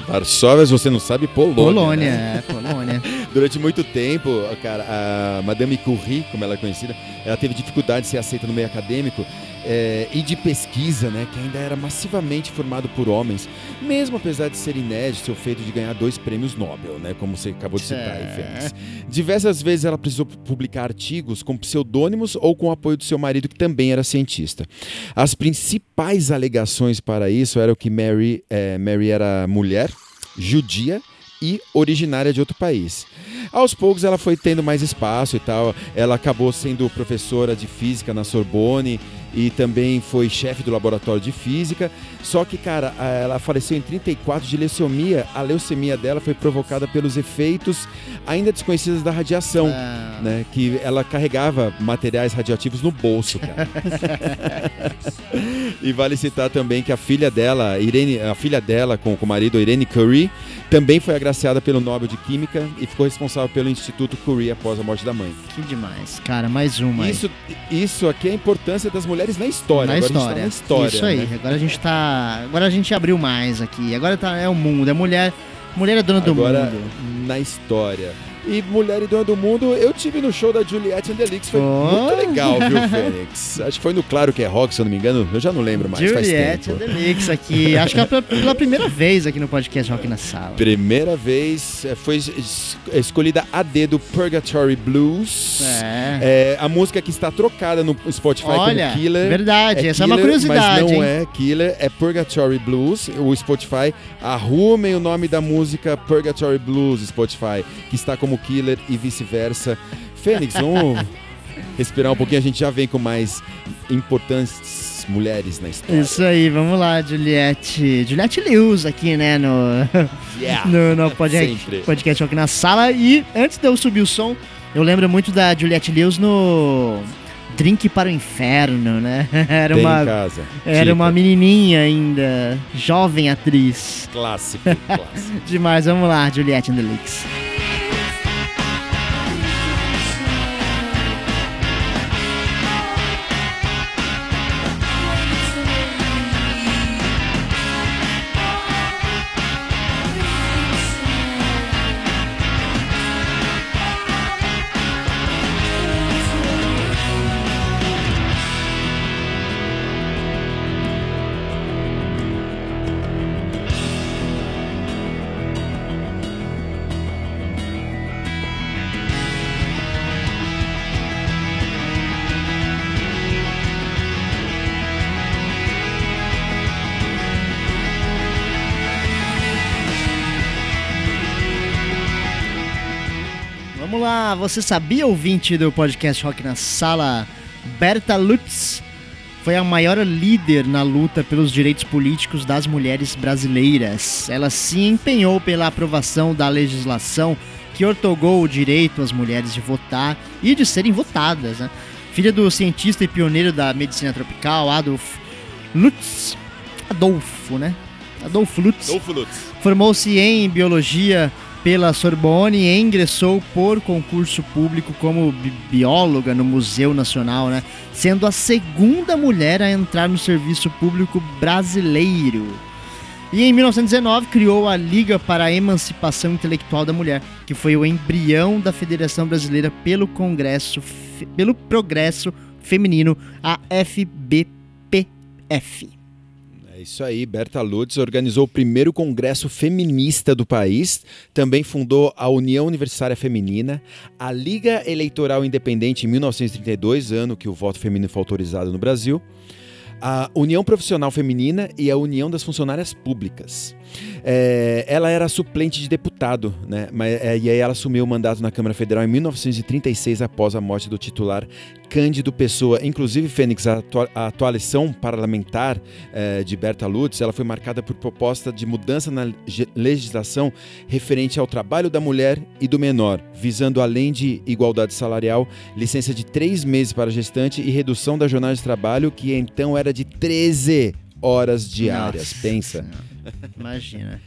Varsóvia, se você não sabe, Polônia. Polônia, né? É, Polônia. Durante muito tempo, cara, a Madame Curie, como ela é conhecida, ela teve dificuldade de ser aceita no meio acadêmico e de pesquisa, né, que ainda era massivamente formado por homens, mesmo apesar de ser inédito o feito de ganhar 2 prêmios Nobel, né, como você acabou de citar aí, Félix. Diversas vezes ela precisou publicar artigos com pseudônimos ou com o apoio do seu marido, que também era cientista. As principais alegações para isso eram que Mary era mulher, judia e originária de outro país. Aos poucos ela foi tendo mais espaço e tal, ela acabou sendo professora de física na Sorbonne e também foi chefe do laboratório de física, só que, cara, ela faleceu em 1934 de leucemia. A leucemia dela foi provocada pelos efeitos ainda desconhecidos da radiação, né, que ela carregava materiais radioativos no bolso, cara. E vale citar também que a filha dela, Irene, a filha dela com o marido, Irene Curie, também foi agraciada pelo Nobel de Química e ficou responsável pelo Instituto Curie após a morte da mãe. Que demais, cara, mais uma. Isso aqui é a importância das mulheres na história. Agora a gente tá na história. Isso aí, né? Agora a gente abriu mais aqui. Agora é o mundo, é mulher. Mulher é dona agora, do mundo. Agora na história. E Mulher e Dona do Mundo, eu tive no show da Juliette and the Leaks, foi muito legal, viu, Félix? Acho que foi no Claro Que É Rock, se eu não me engano, eu já não lembro mais, Juliette faz tempo. And the Leaks aqui, acho que é pela primeira vez aqui no podcast Rock na Sala. Primeira vez, foi escolhida a dedo Purgatory Blues, a música que está trocada no Spotify. Olha, como Killer. Olha, verdade, essa Killer, é uma curiosidade, mas não, hein? É Killer, é Purgatory Blues, o Spotify, arrumem o nome da música Purgatory Blues, Spotify, que está como Killer e vice-versa. Fênix, vamos respirar um pouquinho, a gente já vem com mais importantes mulheres na história. Isso aí, vamos lá, Juliette. Juliette Lewis aqui, né, no podcast aqui na sala. E antes de eu subir o som, eu lembro muito da Juliette Lewis no Drink para o Inferno, né? Era uma menininha ainda, jovem atriz. Clássico. Demais, vamos lá, Juliette and the Leaks. Você sabia, ouvinte do podcast Rock na Sala, Berta Lutz foi a maior líder na luta pelos direitos políticos das mulheres brasileiras. Ela se empenhou pela aprovação da legislação que ortogou o direito às mulheres de votar e de serem votadas, né? Filha do cientista e pioneiro da medicina tropical, Adolfo Lutz. Formou-se em biologia pela Sorbonne e ingressou por concurso público como bióloga no Museu Nacional, né? Sendo a segunda mulher a entrar no serviço público brasileiro. E em 1919 criou a Liga para a Emancipação Intelectual da Mulher, que foi o embrião da Federação Brasileira pelo Progresso Feminino, a FBPF. Isso aí, Berta Lutz organizou o primeiro congresso feminista do país, também fundou a União Universitária Feminina, a Liga Eleitoral Independente em 1932, ano que o voto feminino foi autorizado no Brasil, a União Profissional Feminina e a União das Funcionárias Públicas. Ela era suplente de deputado, né? E aí ela assumiu o mandato na Câmara Federal em 1936, após a morte do titular Cândido Pessoa. Inclusive, Fênix, a atuação parlamentar de Berta Lutz, ela foi marcada por proposta de mudança na legislação referente ao trabalho da mulher e do menor, visando, além de igualdade salarial, licença de 3 meses para gestante e redução da jornada de trabalho, que então era de 13 horas diárias. Nossa, pensa. Senhora. Imagina.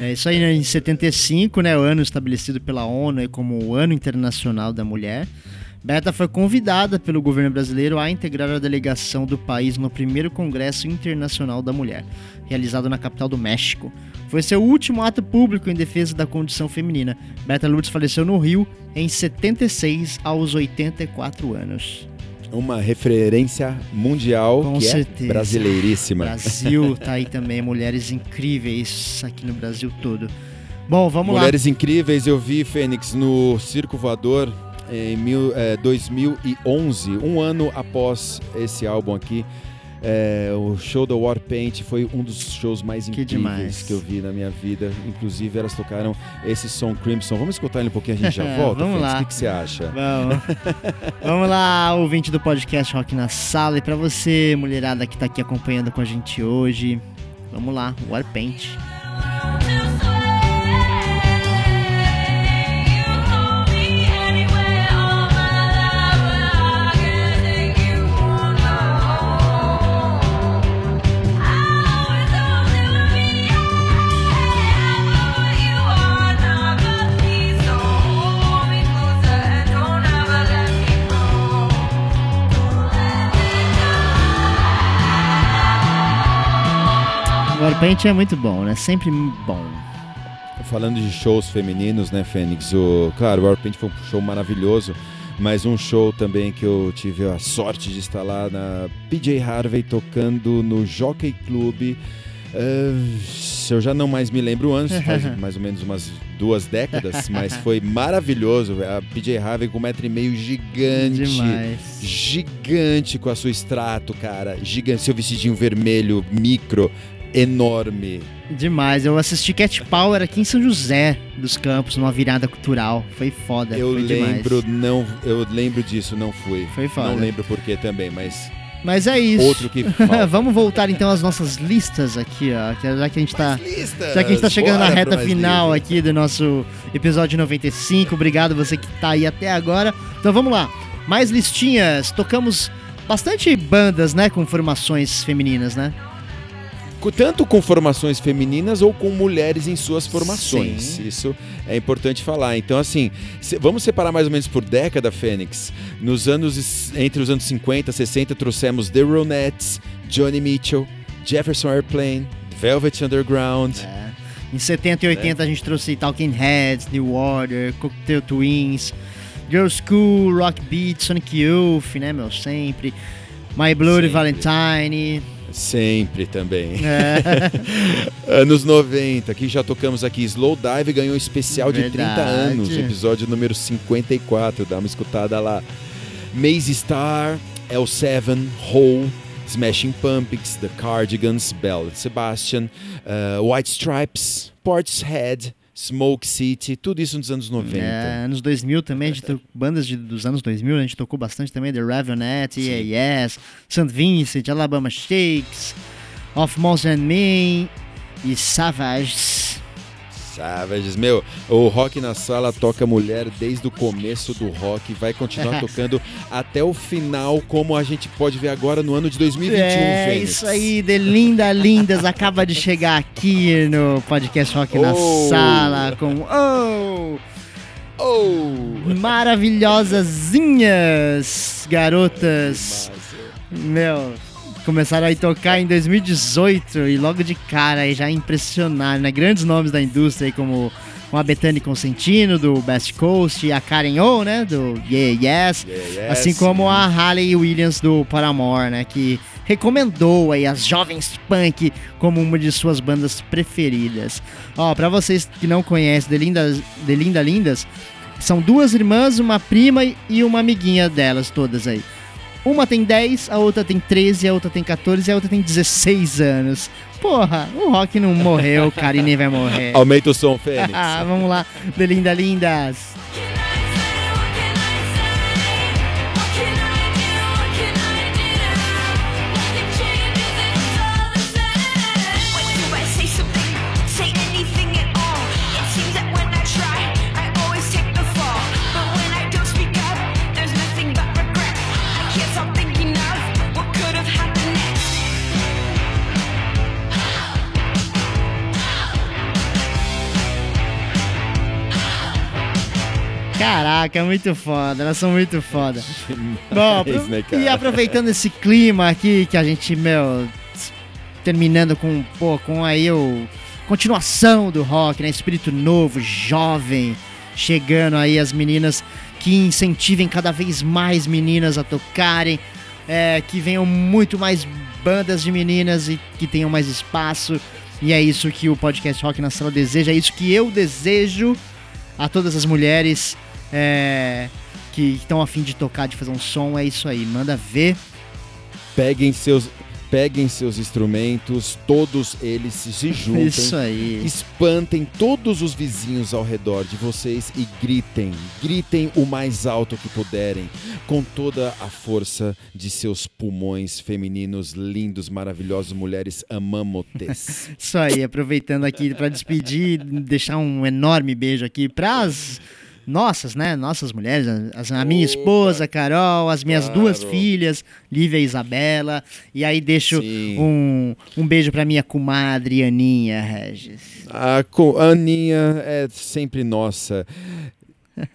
É isso aí, né? Em 75, né, o ano estabelecido pela ONU como o Ano Internacional da Mulher, Berta foi convidada pelo governo brasileiro a integrar a delegação do país no primeiro Congresso Internacional da Mulher, realizado na capital do México. Foi seu último ato público em defesa da condição feminina. Berta Lutz faleceu no Rio em 76, aos 84 anos. Uma referência mundial. Com que certeza. É brasileiríssima. Brasil tá aí também, mulheres incríveis aqui no Brasil todo. Bom, vamos mulheres lá. Mulheres incríveis, eu vi, Fênix, no Circo Voador em 2011, um ano após esse álbum aqui. O show da Warpaint foi um dos shows mais incríveis que eu vi na minha vida. Inclusive, elas tocaram esse som Crimson. Vamos escutar ele um pouquinho, a gente já volta? Vamos lá. O que você acha? Vamos. Vamos lá, ouvinte do podcast Rock na Sala. E pra você, mulherada que tá aqui acompanhando com a gente hoje, vamos lá, Warpaint. Warpaint é muito bom, né? Sempre bom. Falando de shows femininos, né, Fênix? Claro, o Warpaint foi um show maravilhoso, mas um show também que eu tive a sorte de estar lá na PJ Harvey tocando no Jockey Club. Eu já não mais me lembro o ano, faz mais ou menos umas 2 décadas, mas foi maravilhoso. A PJ Harvey com 1,5 metro, gigante. Demais. Gigante com a sua Strato, cara. Gigante, seu vestidinho vermelho, micro. Enorme. Demais. Eu assisti Cat Power aqui em São José dos Campos, numa virada cultural. Foi foda. Eu lembro disso, não fui. Foi foda. Não lembro por que também, mas... Mas é isso. Outro que falta. Vamos voltar então às nossas listas aqui, ó. Já que a gente tá chegando na reta final aqui do nosso episódio 95. Obrigado você que tá aí até agora. Então vamos lá. Mais listinhas. Tocamos bastante bandas, né? Com formações femininas, né? Tanto com formações femininas ou com mulheres em suas formações. Sim. Isso é importante falar. Então, assim, vamos separar mais ou menos por década, Fênix. Entre os anos 50 e 60, trouxemos The Ronettes, Joni Mitchell, Jefferson Airplane, Velvet Underground. Em 70 e 80 a gente trouxe Talking Heads, New Order, Cocktail Twins, Girls' School, Rock Beat, Sonic Youth, né, meu? Sempre. My Bloody Valentine... Sempre também. Anos 90, que já tocamos aqui. Slowdive ganhou um especial de 30 anos, episódio número 54. Dá uma escutada lá. Maze Star, L7, Hole, Smashing Pumpkins, The Cardigans, Belle Sebastian, White Stripes, Portishead, Smoke City, tudo isso nos anos 90. Anos 2000 também, a gente bandas dos anos 2000, a gente tocou bastante também, The Raveonettes, Yes, St. Vincent, Alabama Shakes, Of Monsters and Men e Savages, meu, o Rock na Sala toca mulher desde o começo do rock, vai continuar tocando até o final, como a gente pode ver agora no ano de 2021, Fênix. Isso aí, de lindas, acaba de chegar aqui no podcast Rock na Sala com maravilhosazinhas garotas, meu... Começaram a tocar em 2018 e logo de cara já impressionaram, né? Grandes nomes da indústria, como a Bethany Constantino, do Best Coast, e a Karen O, né? Do Yes, assim como a Hayley Williams, do Paramore, né? Que recomendou aí as jovens punk como uma de suas bandas preferidas. Ó, pra vocês que não conhecem The Linda Lindas, são 2 irmãs, uma prima e uma amiguinha delas todas aí. Uma tem 10, a outra tem 13, a outra tem 14 e a outra tem 16 anos. Porra, o rock não morreu, cara, e nem vai morrer. Aumenta o som, Fênix. Vamos lá, The Linda Lindas. Caraca, muito foda, elas são muito foda. Bom, e aproveitando esse clima aqui que a gente, terminando com, continuação do rock, né, espírito novo, jovem, chegando aí as meninas que incentivem cada vez mais meninas a tocarem, que venham muito mais bandas de meninas e que tenham mais espaço, e é isso que o podcast Rock na Sala deseja, é isso que eu desejo a todas as mulheres que estão a fim de tocar, de fazer um som. É isso aí, manda ver. Peguem seus instrumentos, todos eles se juntem. Isso aí. Espantem todos os vizinhos ao redor de vocês e gritem o mais alto que puderem, com toda a força de seus pulmões femininos, lindos, maravilhosos, mulheres, amamotes. Isso aí, aproveitando aqui para despedir, deixar um enorme beijo aqui para as nossas, né? Nossas mulheres, a minha esposa, Carol, as minhas duas filhas, Lívia e Isabela. E aí deixo um beijo pra minha comadre, Aninha Regis. A Aninha é sempre nossa.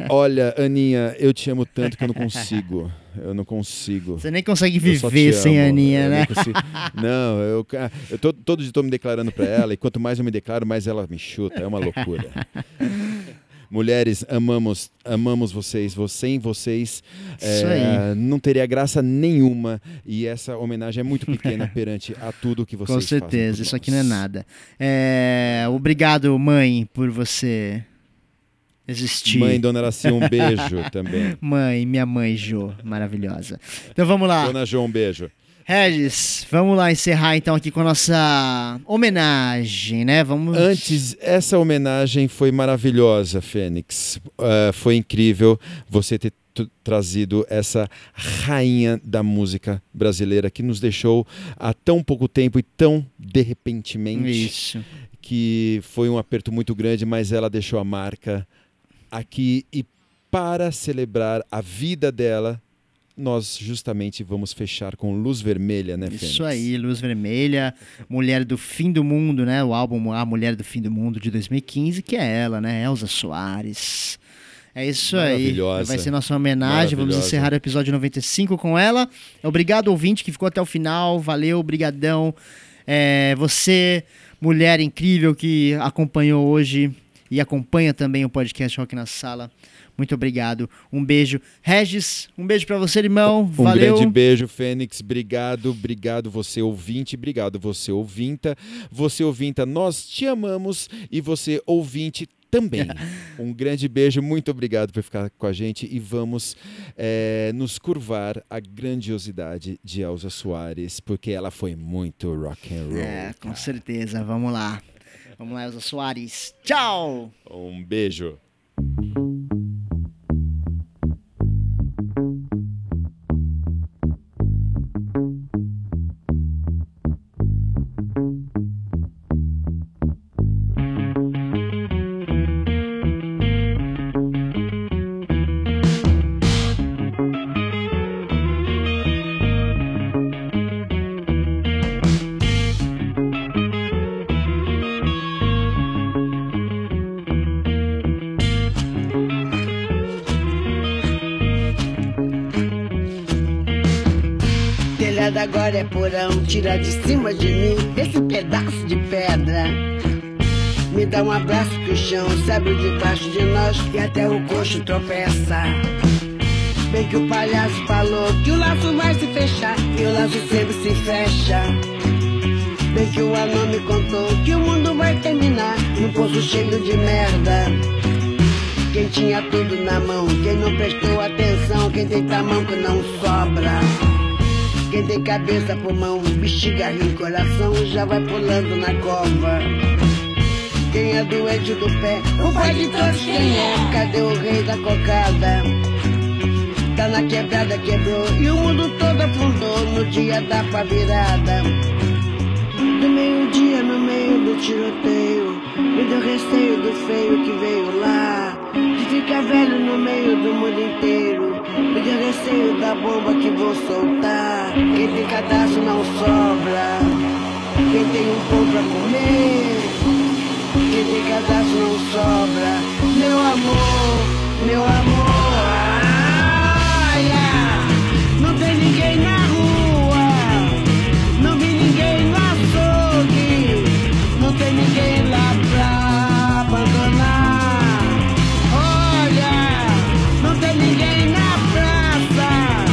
Olha, Aninha, eu te amo tanto que eu não consigo. Eu não consigo. Você nem consegue viver sem a Aninha, né? Não, eu todo dia estou me declarando pra ela, e quanto mais eu me declaro, mais ela me chuta. É uma loucura. Mulheres, amamos vocês, sem vocês não teria graça nenhuma, e essa homenagem é muito pequena perante a tudo que vocês fazem. Com certeza, isso aqui não é nada. Obrigado, mãe, por você existir. Mãe, Dona Araci, um beijo também. Mãe, minha mãe, Jo, maravilhosa. Então vamos lá. Dona Jo, um beijo. Regis, vamos lá encerrar então aqui com a nossa homenagem, né? Antes, essa homenagem foi maravilhosa, Fênix. Foi incrível você ter trazido essa rainha da música brasileira que nos deixou há tão pouco tempo e tão de repentemente. Isso. Que foi um aperto muito grande, mas ela deixou a marca aqui, e para celebrar a vida dela, nós justamente vamos fechar com Luz Vermelha, né, Fênix? Isso aí, Luz Vermelha, Mulher do Fim do Mundo, né? O álbum A Mulher do Fim do Mundo, de 2015, que é ela, né? Elza Soares. É isso aí. Vai ser nossa homenagem. Vamos encerrar o episódio 95 com ela. Obrigado, ouvinte, que ficou até o final. Valeu, brigadão. Você, mulher incrível que acompanhou hoje e acompanha também o podcast Rock na Sala. Muito obrigado. Um beijo. Regis, um beijo pra você, irmão. Valeu. Um grande beijo, Fênix. Obrigado. Obrigado, você ouvinte. Obrigado, você ouvinta. Você ouvinta, nós te amamos. E você ouvinte também. Um grande beijo. Muito obrigado por ficar com a gente. E vamos nos curvar à grandiosidade de Elza Soares, porque ela foi muito rock and roll. Com certeza. Vamos lá. Vamos lá, Elza Soares. Tchau. Um beijo. Agora é porão, tira de cima de mim esse pedaço de pedra. Me dá um abraço que o chão sabe debaixo de nós e até o coxo tropeça. Bem que o palhaço falou que o laço vai se fechar e o laço sempre se fecha. Bem que o anão me contou que o mundo vai terminar num poço cheio de merda. Quem tinha tudo na mão, quem não prestou atenção, quem tem tamanco não sobra. que de cabeça, pulmão, bexiga, rim, coração já vai pulando na cova. Quem é doente do pé, o pai de todos quem é? Cadê o rei da cocada? Tá na quebrada, quebrou e o mundo todo afundou no dia da pavirada. No meio-dia, no meio do tiroteio, me deu receio do feio que veio lá, de ficar velho no meio do mundo inteiro, me deu receio da bomba que vou soltar. Quem tem cadastro não sobra, quem tem um pão pra comer, quem tem cadastro não sobra. Meu amor, meu amor, ah, yeah. Não tem ninguém na rua, não vi ninguém no açougue, não tem ninguém lá pra abandonar. Olha, não tem ninguém na praça,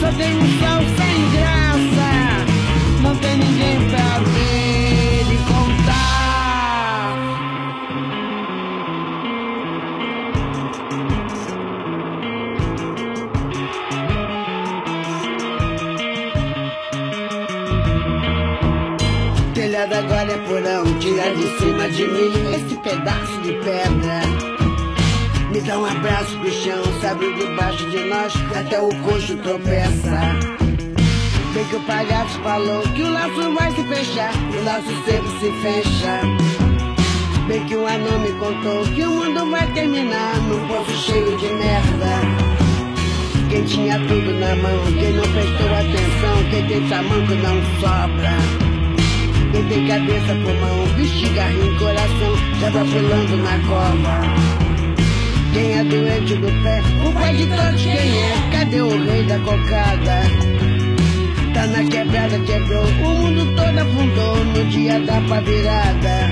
só tem um sol sem graça, não tem ninguém pra ver e contar. Telhado agora é porão, tira de cima de mim esse pedaço de pedra. Me dá um abraço pro chão, sabe, debaixo de nós até o coxo tropeça. Bem que o palhaço falou que o laço vai se fechar, o laço sempre se fecha. Bem que o anão me contou que o mundo vai terminar num poço cheio de merda. Quem tinha tudo na mão, quem não prestou atenção, quem tem tamanco não sobra. Quem tem cabeça, pulmão, bexiga, rim, coração já tá pulando na cova. Quem é doente do pé, o pai de todos quem é? Cadê o rei da cocada? Tá na quebrada, quebrou, o mundo todo afundou no dia da pavirada.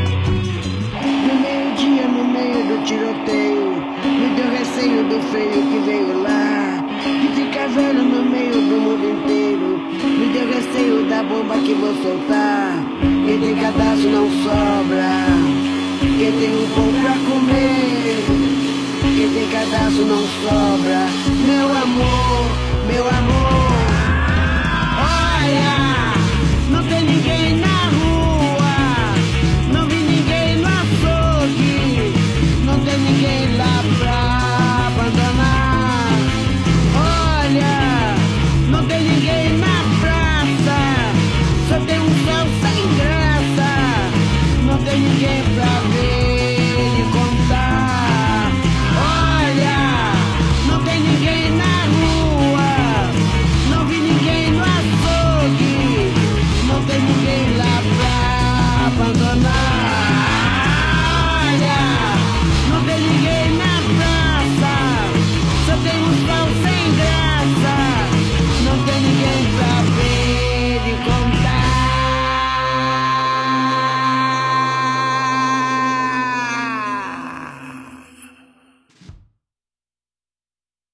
No meio-dia, no meio do tiroteio, me deu receio do feio que veio lá, de ficar velho no meio do mundo inteiro, me deu receio da bomba que vou soltar. Quem tem cadastro não sobra, quem tem um pão pra comer, quem tem cadastro não sobra. Meu amor, meu amor.